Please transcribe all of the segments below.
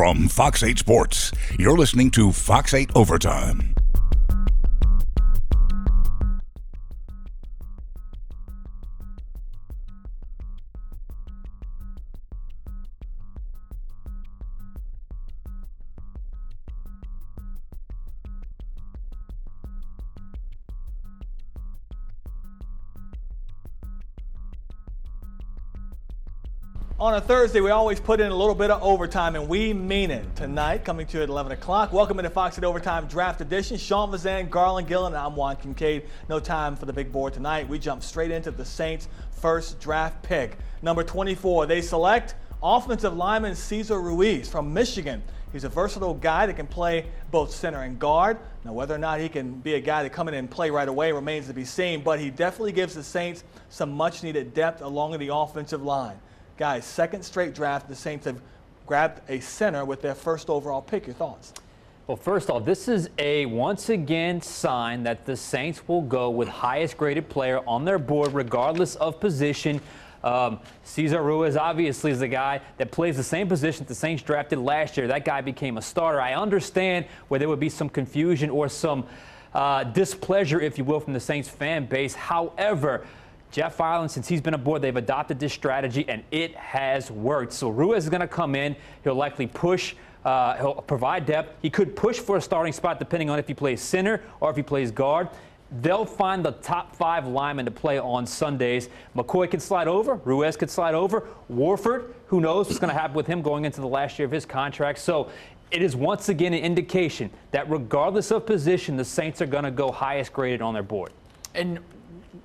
From Fox 8 Sports, you're listening to Fox 8 Overtime. On a Thursday, we always put in a little bit of overtime, and we mean it. Tonight, coming to you at 11 o'clock, welcome into Fox 8 Overtime Draft Edition. Sean Vazan, Garland Gillen, and I'm Juan Kincaid. No time for the big board tonight. We jump straight into the Saints' first draft pick. Number 24, they select offensive lineman Cesar Ruiz from Michigan. He's a versatile guy that can play both center and guard. Now, whether or not he can be a guy to come in and play right away remains to be seen, but he definitely gives the Saints some much-needed depth along the offensive line. Guys, second straight draft, the Saints have grabbed a center with their first overall pick. Your thoughts? Well, first off, this is a once again sign that the Saints will go with highest graded player on their board, regardless of position. Cesar Ruiz obviously is the guy that plays the same position the Saints drafted last year. That guy became a starter. I understand where there would be some confusion or some displeasure, if you will, from the Saints fan base. However, Jeff Ireland, since he's been aboard, they've adopted this strategy, and it has worked. So Ruiz is going to come in. He'll likely push. He'll provide depth. He could push for a starting spot depending on if he plays center or if he plays guard. They'll find the top five linemen to play on Sundays. McCoy can slide over. Ruiz could slide over. Warford, who knows what's going to happen with him going into the last year of his contract. So it is once again an indication that regardless of position, the Saints are going to go highest graded on their board. And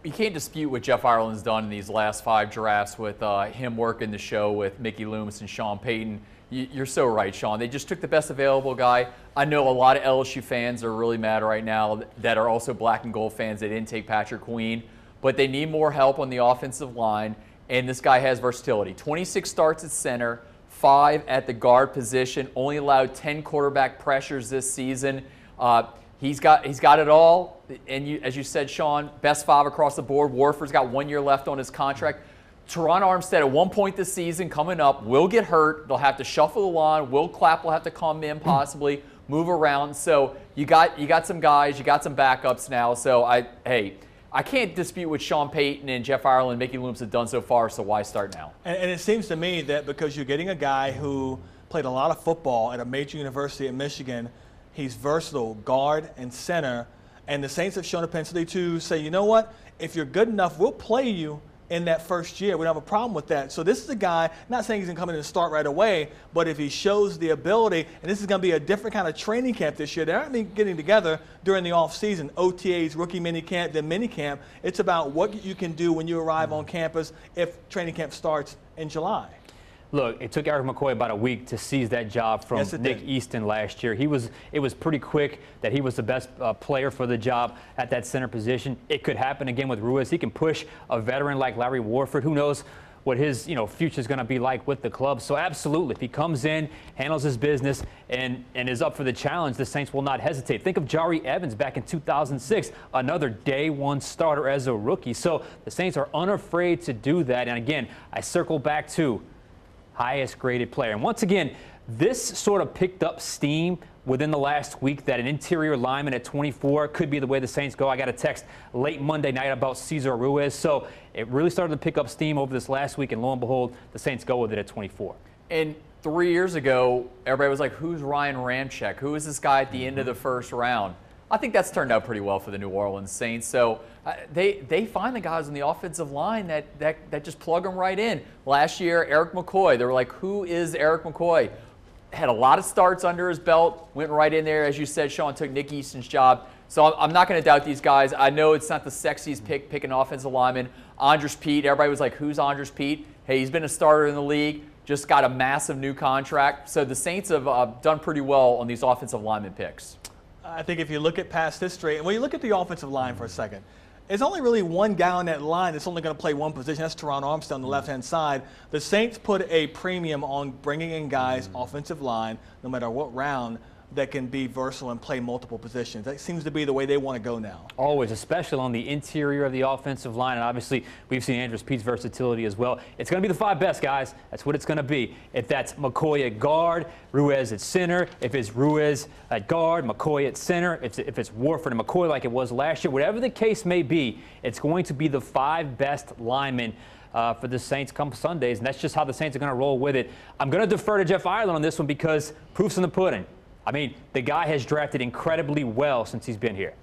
you can't dispute what Jeff Ireland's done in these last five drafts with him working the show with Mickey Loomis and Sean Payton. You're so right, Sean. They just took the best available guy. I know a lot of LSU fans are really mad right now that are also black and gold fans. They didn't take Patrick Queen, but they need more help on the offensive line, and this guy has versatility. 26 starts at center, 5 at the guard position, only allowed 10 quarterback pressures this season. He's got it all, and as you said, Sean, best five across the board. Warford's got 1 year left on his contract. Teron Armstead at one point this season coming up will get hurt. They'll have to shuffle the line. Will Clapp will have to come in possibly, move around. So you got some guys, you got some backups now. So I can't dispute what Sean Payton and Jeff Ireland and Mickey Loomis have done so far. So why start now? And it seems to me that because you're getting a guy who played a lot of football at a major university in Michigan. He's versatile, guard and center, and the Saints have shown a propensity to say, you know what, if you're good enough, we'll play you in that first year. We don't have a problem with that. So this is a guy, not saying he's going to come in and start right away, but if he shows the ability, and this is going to be a different kind of training camp this year. They're not getting together during the offseason, OTAs, rookie minicamp, then minicamp. It's about what you can do when you arrive on campus if training camp starts in July. Look, it took Eric McCoy about a week to seize that job from Nick Easton last year. It was pretty quick that he was the best player for the job at that center position. It could happen again with Ruiz. He can push a veteran like Larry Warford. Who knows what his future is going to be like with the club. So absolutely, if he comes in, handles his business, and is up for the challenge, the Saints will not hesitate. Think of Jari Evans back in 2006, another day one starter as a rookie. So the Saints are unafraid to do that. And again, I circle back to highest graded player. And once again, this sort of picked up steam within the last week that an interior lineman at 24 could be the way the Saints go. I got a text late Monday night about Cesar Ruiz. So it really started to pick up steam over this last week, and lo and behold, the Saints go with it at 24. And 3 years ago, everybody was like, who's Ryan Ramczyk? Who is this guy at the end of the first round? I think that's turned out pretty well for the New Orleans Saints. So they find the guys on the offensive line that just plug them right in. Last year, Eric McCoy, they were like, who is Eric McCoy? Had a lot of starts under his belt, went right in there. As you said, Sean, took Nick Easton's job. So I'm not going to doubt these guys. I know it's not the sexiest picking offensive lineman. Andres Pete, everybody was like, who's Andres Pete? Hey, he's been a starter in the league, just got a massive new contract. So the Saints have done pretty well on these offensive lineman picks. I think if you look at past history, and when you look at the offensive line for a second, there's only really one guy on that line that's only going to play one position. That's Teron Armstead on the left-hand side. The Saints put a premium on bringing in guys offensive line, no matter what round, that can be versatile and play multiple positions. That seems to be the way they want to go now. Always, especially on the interior of the offensive line. And obviously, we've seen Andres Pete's versatility as well. It's going to be the five best, guys. That's what it's going to be. If that's McCoy at guard, Ruiz at center, if it's Ruiz at guard, McCoy at center, if it's Warford and McCoy like it was last year, whatever the case may be, it's going to be the five best linemen for the Saints come Sundays, and that's just how the Saints are going to roll with it. I'm going to defer to Jeff Ireland on this one because proof's in the pudding. I mean, the guy has drafted incredibly well since he's been here.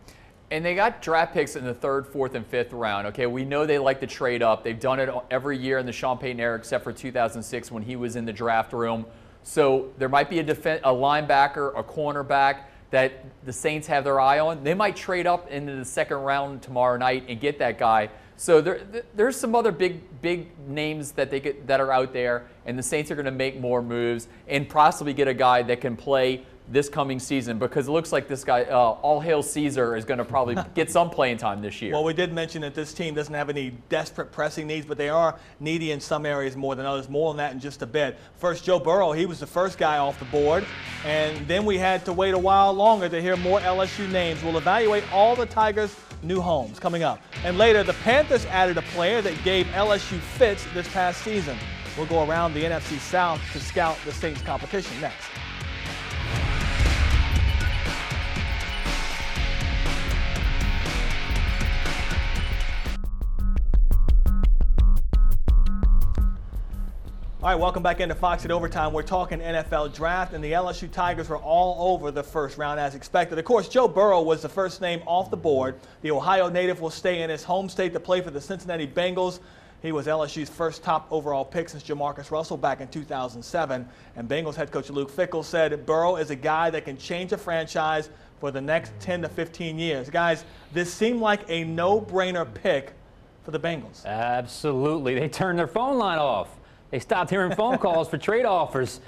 And they got draft picks in the third, fourth, and fifth round. Okay, we know they like to trade up. They've done it every year in the Sean Payton era except for 2006 when he was in the draft room. So there might be a linebacker, a cornerback that the Saints have their eye on. They might trade up into the second round tomorrow night and get that guy. So there's some other big names that that are out there, and the Saints are going to make more moves and possibly get a guy that can play this coming season, because it looks like this guy, All Hail Cesar, is going to probably get some playing time this year. Well, we did mention that this team doesn't have any desperate pressing needs, but they are needy in some areas more than others. More on that in just a bit. First, Joe Burrow, he was the first guy off the board, and then we had to wait a while longer to hear more LSU names. We'll evaluate all the Tigers' new homes coming up. And later, the Panthers added a player that gave LSU fits this past season. We'll go around the NFC South to scout the Saints' competition next. All right, welcome back into Fox 8 Overtime. We're talking NFL draft, and the LSU Tigers were all over the first round as expected. Of course, Joe Burrow was the first name off the board. The Ohio native will stay in his home state to play for the Cincinnati Bengals. He was LSU's first top overall pick since Jamarcus Russell back in 2007. And Bengals head coach Luke Fickell said Burrow is a guy that can change a franchise for the next 10 to 15 years. Guys, this seemed like a no-brainer pick for the Bengals. Absolutely. They turned their phone line off. They stopped hearing phone calls for trade offers.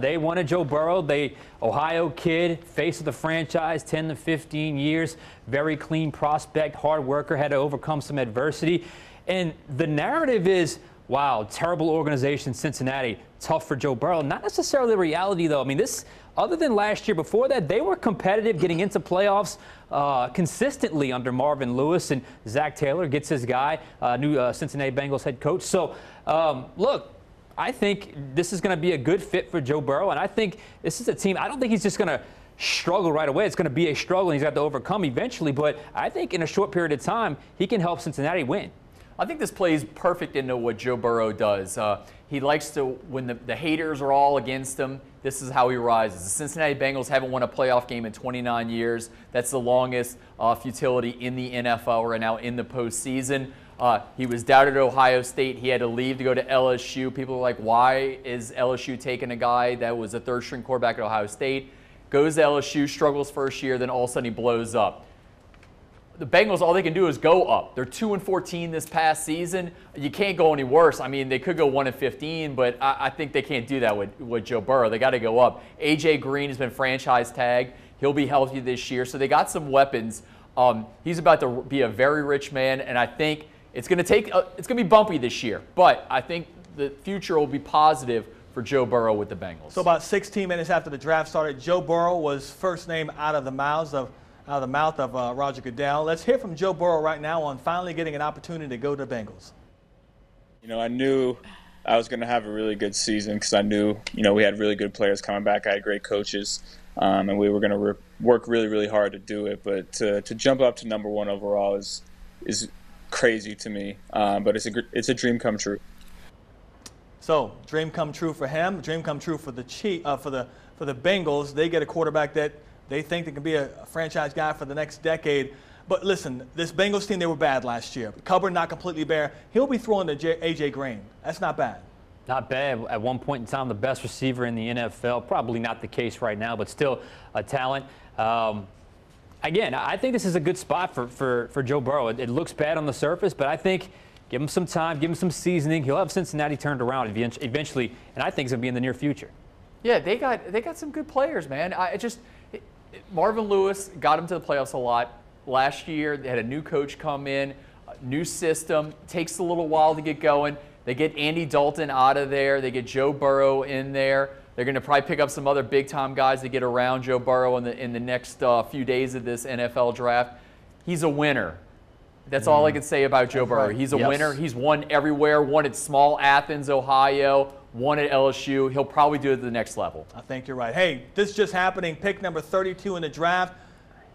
They wanted Joe Burrow, the Ohio kid, face of the franchise, 10 to 15 years, very clean prospect, hard worker, had to overcome some adversity. And the narrative is, wow, terrible organization, Cincinnati, tough for Joe Burrow. Not necessarily the reality, though. I mean, this, other than last year, before that, they were competitive getting into playoffs consistently under Marvin Lewis, and Zach Taylor gets his guy, new Cincinnati Bengals head coach. So, look, I think this is going to be a good fit for Joe Burrow, and I think this is a team, I don't think he's just going to struggle right away. It's going to be a struggle, and he's got to overcome eventually, but I think in a short period of time, he can help Cincinnati win. I think this plays perfect into what Joe Burrow does. He likes to, when the haters are all against him, this is how he rises. The Cincinnati Bengals haven't won a playoff game in 29 years. That's the longest futility in the NFL right now in the postseason. He was doubted at Ohio State. He had to leave to go to LSU. People are like, why is LSU taking a guy that was a third-string quarterback at Ohio State? Goes to LSU, struggles first year, then all of a sudden he blows up. The Bengals, all they can do is go up. They're 2-14 this past season. You can't go any worse. I mean, they could go 1-15, but I think they can't do that with Joe Burrow. They got to go up. AJ Green has been franchise tagged. He'll be healthy this year, so they got some weapons. He's about to be a very rich man, and I think it's going to be bumpy this year, but I think the future will be positive for Joe Burrow with the Bengals. So about 16 minutes after the draft started, Joe Burrow was first name out of the mouth of Roger Goodell. Let's hear from Joe Burrow right now on finally getting an opportunity to go to the Bengals. You know, I knew I was going to have a really good season because I knew, you know, we had really good players coming back. I had great coaches, and we were going to work really, really hard to do it. But to jump up to number one overall is crazy to me, but it's a dream come true. So, dream come true for him. Dream come true for the for the Bengals. They get a quarterback that they think they can be a franchise guy for the next decade. But listen, this Bengals team, they were bad last year. Cupboard not completely bare. He'll be throwing to A.J. Green. That's not bad. Not bad. At one point in time, the best receiver in the NFL. Probably not the case right now, but still a talent. Again, I think this is a good spot for Joe Burrow. It looks bad on the surface, but I think give him some time, give him some seasoning. He'll have Cincinnati turned around eventually, and I think it's going to be in the near future. Yeah, they got some good players, man. Marvin Lewis got him to the playoffs a lot last year. They had a new coach come in, a new system. Takes a little while to get going. They get Andy Dalton out of there. They get Joe Burrow in there. They're going to probably pick up some other big-time guys to get around Joe Burrow in the next few days of this NFL draft. He's a winner. That's all I can say about Joe Burrow. He's a winner. He's won everywhere. Won at Small Athens, Ohio. Won at LSU. He'll probably do it at the next level. I think you're right. Hey, this just happening. Pick number 32 in the draft.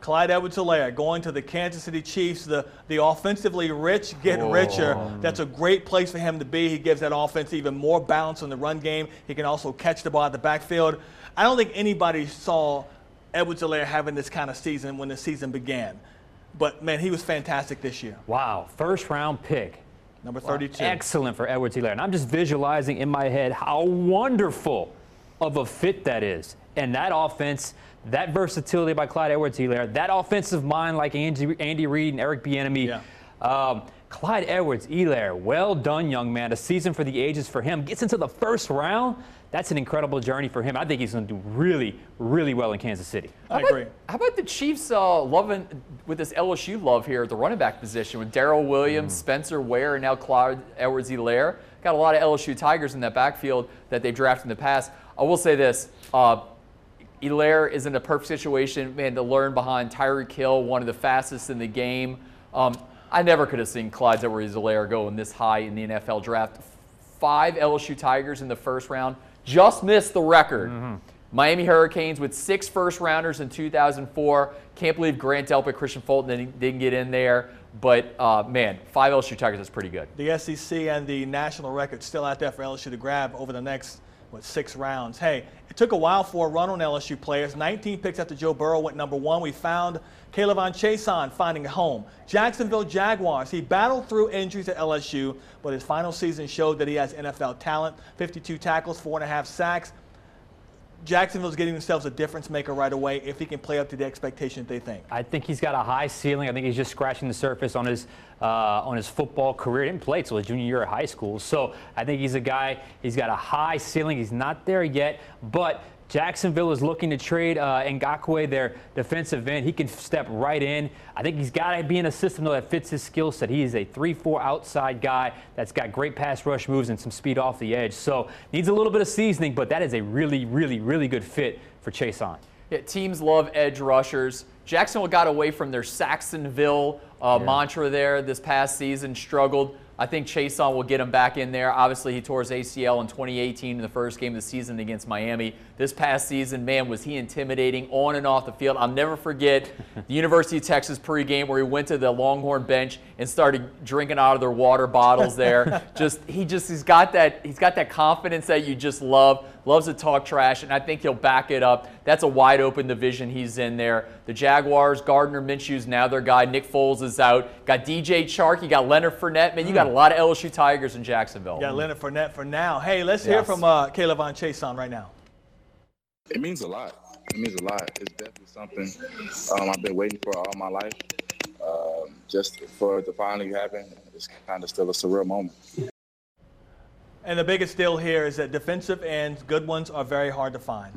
Clyde Edwards-Helaire going to the Kansas City Chiefs. The offensively rich get richer. That's a great place for him to be. He gives that offense even more balance in the run game. He can also catch the ball at the backfield. I don't think anybody saw Edwards-Helaire having this kind of season when the season began. But, man, he was fantastic this year. Wow. First-round pick. Number 32. Wow. Excellent for Edwards-Helaire. And I'm just visualizing in my head how wonderful of a fit that is. And that offense, that versatility by Clyde Edwards-Helaire, that offensive mind like Andy Reid and Eric Bieniemy. Yeah. Clyde Edwards-Helaire, well done, young man. A season for the ages for him. Gets into the first round. That's an incredible journey for him. I think he's going to do really, really well in Kansas City. I agree. How about the Chiefs loving with this LSU love here at the running back position with Darrell Williams, Spencer Ware, and now Clyde Edwards-Helaire. Got a lot of LSU Tigers in that backfield that they've drafted in the past. I will say this. Helaire is in a perfect situation, man, to learn behind Tyreek Hill, one of the fastest in the game. I never could have seen Clyde Edwards-Helaire going this high in the NFL draft. 5 LSU Tigers in the first round. Just missed the record. Miami Hurricanes with 6 first-rounders in 2004. Can't believe Grant Delpit, Christian Fulton didn't get in there. But, man, 5 LSU Tigers is pretty good. The SEC and the national record still out there for LSU to grab over the next with 6 rounds. Hey, it took a while for a run on LSU players. 19 picks after Joe Burrow went number 1. We found K'Lavon Chaisson finding a home. Jacksonville Jaguars. He battled through injuries at LSU, but his final season showed that he has NFL talent. 52 tackles, 4.5 sacks. Jacksonville's getting themselves a difference maker right away if he can play up to the expectations they think. I think he's got a high ceiling. I think he's just scratching the surface on his football career. He didn't play until his junior year of high school. So I think he's a guy, he's got a high ceiling. He's not there yet, but Jacksonville is looking to trade Ngakoue, their defensive end. He can step right in. I think he's got to be in a system, though, that fits his skill set. He is a 3-4 outside guy that's got great pass rush moves and some speed off the edge. So needs a little bit of seasoning, but that is a really, really, really good fit for Chaisson. Yeah, teams love edge rushers. Jacksonville got away from their Saxonville mantra there this past season, struggled. I think Chaisson will get him back in there. Obviously, he tore his ACL in 2018 in the first game of the season against Miami. This past season, man, was he intimidating on and off the field. I'll never forget the University of Texas pregame where he went to the Longhorn bench and started drinking out of their water bottles there. He's got that confidence that you just love. Loves to talk trash, and I think he'll back it up. That's a wide open division he's in there. The Jaguars, Gardner Minshew's now their guy. Nick Foles is out. Got DJ Chark. You got Leonard Fournette. Man, you got a lot of LSU Tigers in Jacksonville. Yeah, Leonard Fournette for now. Hey, let's hear from K'Lavon Chaisson right now. It means a lot. It means a lot. It's definitely something I've been waiting for all my life. Just for it to finally happen, it's kind of still a surreal moment. And the biggest deal here is that defensive ends, good ones, are very hard to find.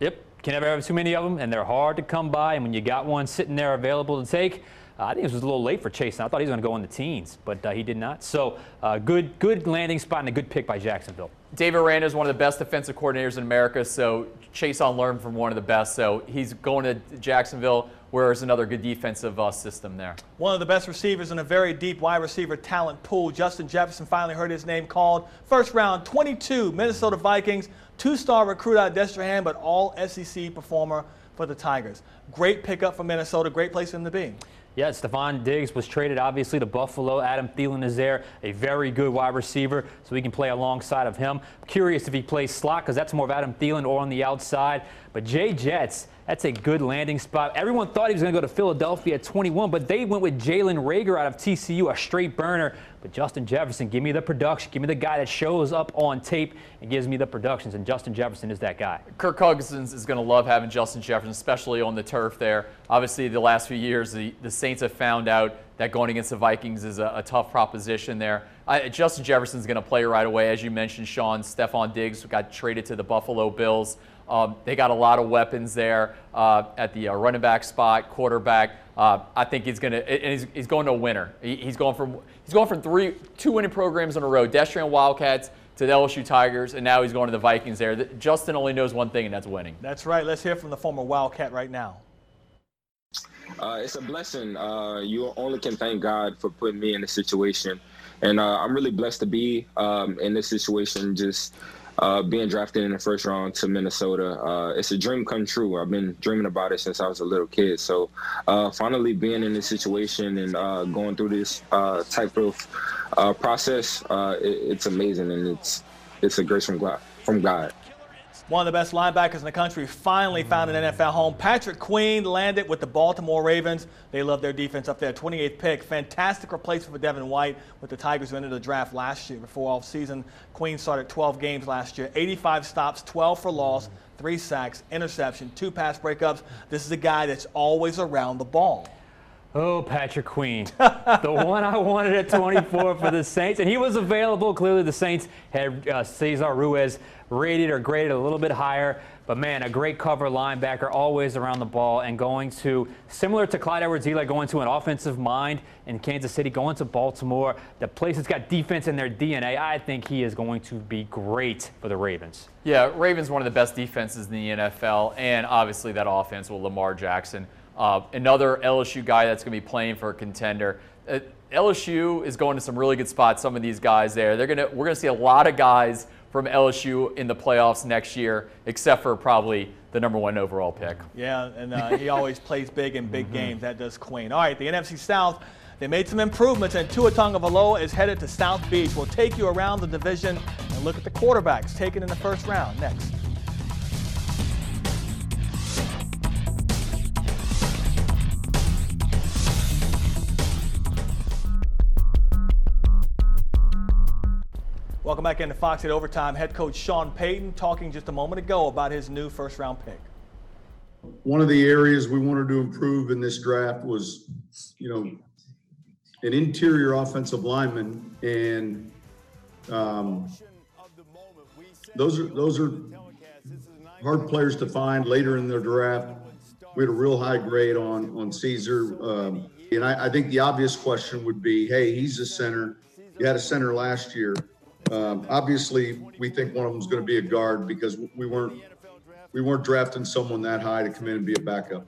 Yep. Can never have too many of them, and they're hard to come by. And when you got one sitting there available to take, I think this was a little late for Chaisson. I thought he was going to go in the teens, but he did not. So good landing spot and a good pick by Jacksonville. Dave Aranda is one of the best defensive coordinators in America, so Chaisson learned from one of the best. So he's going to Jacksonville, where there's another good defensive system there. One of the best receivers in a very deep wide receiver talent pool. Justin Jefferson finally heard his name called. First round, 22, Minnesota Vikings. 2-star recruit out of Destrehan, but all SEC performer for the Tigers. Great pickup for Minnesota. Great place for him to be. Yeah, Stephon Diggs was traded, obviously, to Buffalo. Adam Thielen is there, a very good wide receiver, so he can play alongside of him. Curious if he plays slot, because that's more of Adam Thielen or on the outside. But Jay Jets, that's a good landing spot. Everyone thought he was going to go to Philadelphia at 21, but they went with Jalen Reagor out of TCU, a straight burner. But Justin Jefferson, give me the production. Give me the guy that shows up on tape and gives me the productions, and Justin Jefferson is that guy. Kirk Cousins is going to love having Justin Jefferson, especially on the turf there. Obviously, the last few years, the Saints have found out that going against the Vikings is a tough proposition there. Justin Jefferson's going to play right away. As you mentioned, Sean, Stephon Diggs got traded to the Buffalo Bills. They got a lot of weapons there at the running back spot, quarterback. I think he's going to, and he's going to a winner. He's going from 2 winning programs in a row, Destrehan Wildcats to the LSU Tigers, and now he's going to the Vikings there. Justin only knows one thing, and that's winning. That's right. Let's hear from the former Wildcat right now. It's a blessing. You only can thank God for putting me in this situation. And I'm really blessed to be in this situation, just being drafted in the first round to Minnesota. It's a dream come true. I've been dreaming about it since I was a little kid. So finally being in this situation and going through this type of process, it's amazing. And it's a grace from God. One of the best linebackers in the country finally found an NFL home. Patrick Queen landed with the Baltimore Ravens. They love their defense up there. 28th pick. Fantastic replacement for Devin White with the Tigers who ended the draft last year. Before offseason, Queen started 12 games last year. 85 stops, 12 for loss, 3 sacks, interception, 2 pass breakups. This is a guy that's always around the ball. Oh, Patrick Queen, the one I wanted at 24 for the Saints, and he was available. Clearly, the Saints had Cesar Ruiz rated or graded a little bit higher, but man, a great cover linebacker, always around the ball, and going to, similar to Clyde Edwards-Helaire, going to an offensive mind in Kansas City, going to Baltimore, the place that's got defense in their DNA. I think he is going to be great for the Ravens. Yeah, Ravens one of the best defenses in the NFL, and obviously that offense with Lamar Jackson. Another LSU guy that's going to be playing for a contender. LSU is going to some really good spots. Some of these guys there, we're going to see a lot of guys from LSU in the playoffs next year, except for probably the #1 overall pick. Yeah, and he always plays big in big games. That does Queen. All right, the NFC South. They made some improvements, and Tua Tagovailoa is headed to South Beach. We'll take you around the division and look at the quarterbacks taken in the first round next. Welcome back into Fox 8 Overtime. Head coach Sean Payton talking just a moment ago about his new first-round pick. One of the areas we wanted to improve in this draft was, an interior offensive lineman, and those are hard players to find later in their draft. We had a real high grade on Cesar, and I think the obvious question would be, hey, he's a center. You had a center last year. Obviously, we think one of them is going to be a guard because we weren't drafting someone that high to come in and be a backup.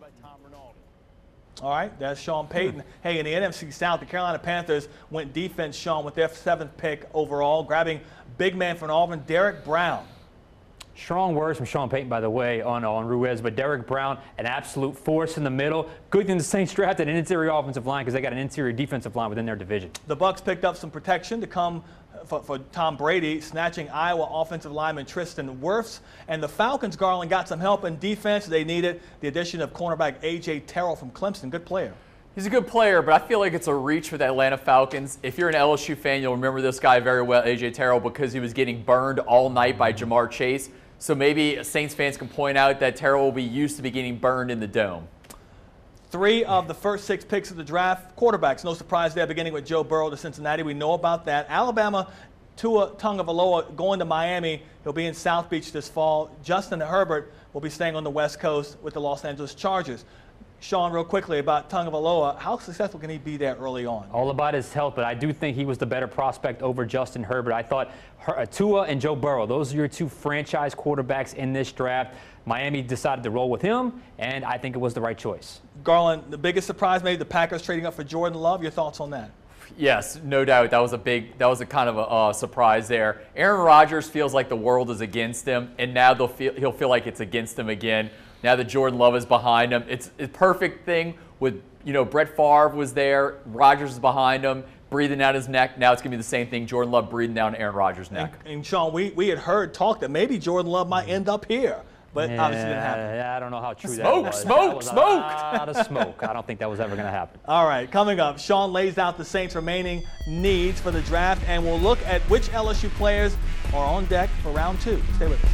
All right, that's Sean Payton. Hey, in the NFC South, the Carolina Panthers went defense, Sean, with their 7th pick overall, grabbing big man from Auburn, Derek Brown. Strong words from Sean Payton, by the way, on Ruiz, but Derek Brown, an absolute force in the middle. Good thing the Saints drafted an interior offensive line because they got an interior defensive line within their division. The Bucks picked up some protection to come for Tom Brady, snatching Iowa offensive lineman Tristan Wirfs. And the Falcons, Garland, got some help in defense. They needed the addition of cornerback AJ Terrell from Clemson. Good player. He's a good player, but I feel like it's a reach for the Atlanta Falcons. If you're an LSU fan, you'll remember this guy very well, AJ Terrell, because he was getting burned all night by Jamar Chase. So maybe Saints fans can point out that Terrell will be used to be getting burned in the dome. 3 of the first 6 picks of the draft, quarterbacks. No surprise there, beginning with Joe Burrow to Cincinnati. We know about that. Alabama, Tua Tagovailoa going to Miami. He'll be in South Beach this fall. Justin Herbert will be staying on the West Coast with the Los Angeles Chargers. Sean, real quickly about Tagovailoa, how successful can he be there early on? All about his health, but I do think he was the better prospect over Justin Herbert. I thought Tua and Joe Burrow, those are your 2 franchise quarterbacks in this draft. Miami decided to roll with him, and I think it was the right choice. Garland, the biggest surprise, maybe the Packers trading up for Jordan Love. Your thoughts on that? Yes, no doubt. That was a kind of a surprise there. Aaron Rodgers feels like the world is against him, and now he'll feel like it's against him again. Now that Jordan Love is behind him, it's a perfect thing with, Brett Favre was there, Rodgers is behind him, breathing down his neck. Now it's going to be the same thing, Jordan Love breathing down Aaron Rodgers' neck. And Sean, we had heard talk that maybe Jordan Love might end up here, but obviously didn't happen. I don't know how true that was. Smoke. I don't think that was ever going to happen. All right, coming up, Sean lays out the Saints' remaining needs for the draft, and we'll look at which LSU players are on deck for round 2. Stay with us.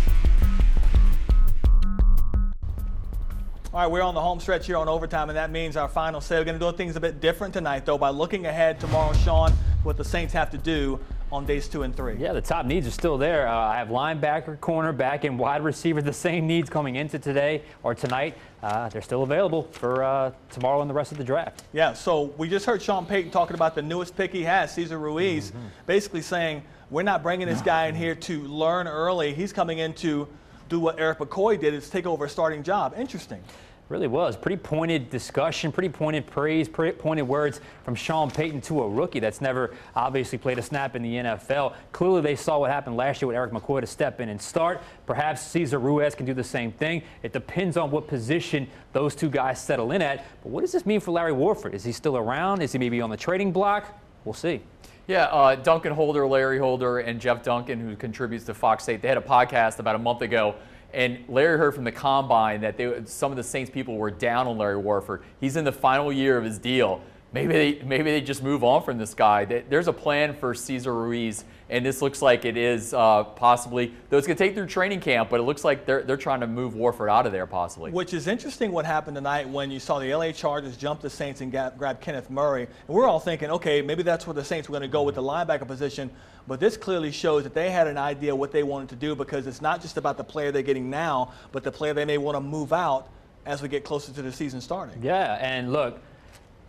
All right, we're on the home stretch here on Overtime, and that means our final say. We're going to do things a bit different tonight, though, by looking ahead tomorrow, Sean, what the Saints have to do on days 2 and 3. Yeah, the top needs are still there. I have linebacker, cornerback, and wide receiver. The same needs coming into today or tonight. They're still available for tomorrow and the rest of the draft. Yeah, so we just heard Sean Payton talking about the newest pick he has, Cesar Ruiz, basically saying, we're not bringing this guy in here to learn early. He's coming in to do what Eric McCoy did, is take over a starting job. Interesting. Really was. Pretty pointed discussion, pretty pointed praise, pretty pointed words from Sean Payton to a rookie that's never obviously played a snap in the NFL. Clearly, they saw what happened last year with Eric McCoy to step in and start. Perhaps Cesar Ruiz can do the same thing. It depends on what position those two guys settle in at. But what does this mean for Larry Warford? Is he still around? Is he maybe on the trading block? We'll see. Yeah, Duncan Holder, Larry Holder, and Jeff Duncan, who contributes to Fox 8, they had a podcast about a month ago. And Larry heard from the combine that some of the Saints people were down on Larry Warford. He's in the final year of his deal. Maybe they just move on from this guy. There's a plan for Cesar Ruiz, and this looks like it is possibly, though it's going to take through training camp, but it looks like they're trying to move Warford out of there possibly. Which is interesting what happened tonight when you saw the LA Chargers jump the Saints and grab Kenneth Murray. And we're all thinking, okay, maybe that's where the Saints were going to go with the linebacker position, but this clearly shows that they had an idea what they wanted to do, because it's not just about the player they're getting now, but the player they may want to move out as we get closer to the season starting. Yeah, and look,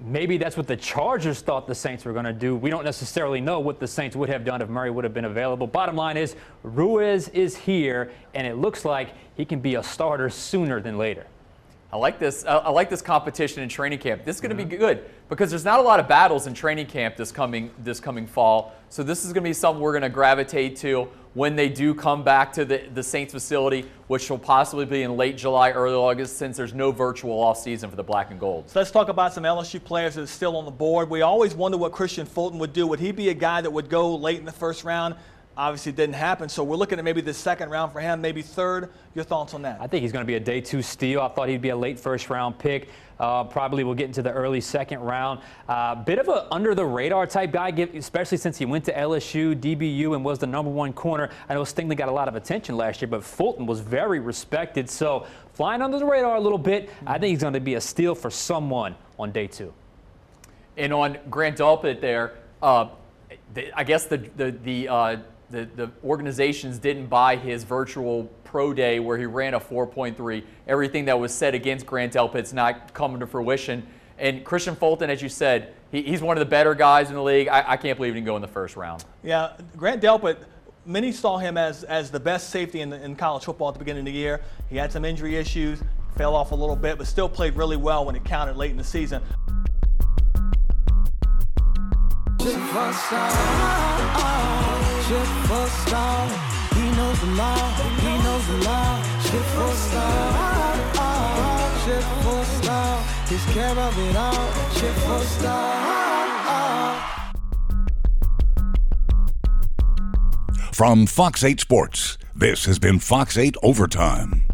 maybe that's what the Chargers thought the Saints were going to do. We don't necessarily know what the Saints would have done if Murray would have been available. Bottom line is, Ruiz is here, and it looks like he can be a starter sooner than later. I like this. I like this competition in training camp. This is going to be good, because there's not a lot of battles in training camp this coming fall. So this is going to be something we're going to gravitate to when they do come back to the Saints facility, which will possibly be in late July, early August, since there's no virtual offseason for the black and gold. So let's talk about some LSU players that are still on the board. We always wonder what Christian Fulton would do. Would he be a guy that would go late in the first round? Obviously, it didn't happen, so we're looking at maybe the second round for him, maybe third. Your thoughts on that? I think he's going to be a day two steal. I thought he'd be a late first-round pick. Probably will get into the early second round. Bit of an under-the-radar type guy, especially since he went to LSU, DBU, and was the #1 corner. I know Stingley got a lot of attention last year, but Fulton was very respected. So flying under the radar a little bit, I think he's going to be a steal for someone on day two. And on Grant Delpit there, I guess the organizations didn't buy his virtual pro day where he ran a 4.3. Everything that was said against Grant Delpit's not coming to fruition. And Christian Fulton, as you said, he's one of the better guys in the league. I can't believe he didn't go in the first round. Yeah, Grant Delpit, many saw him as the best safety in college football at the beginning of the year. He had some injury issues, fell off a little bit, but still played really well when it counted late in the season. Chip for star, he knows the law, he knows the law. Chip for star, Chip for star, he's care of it all. Chip for star. From Fox 8 Sports, this has been Fox 8 Overtime.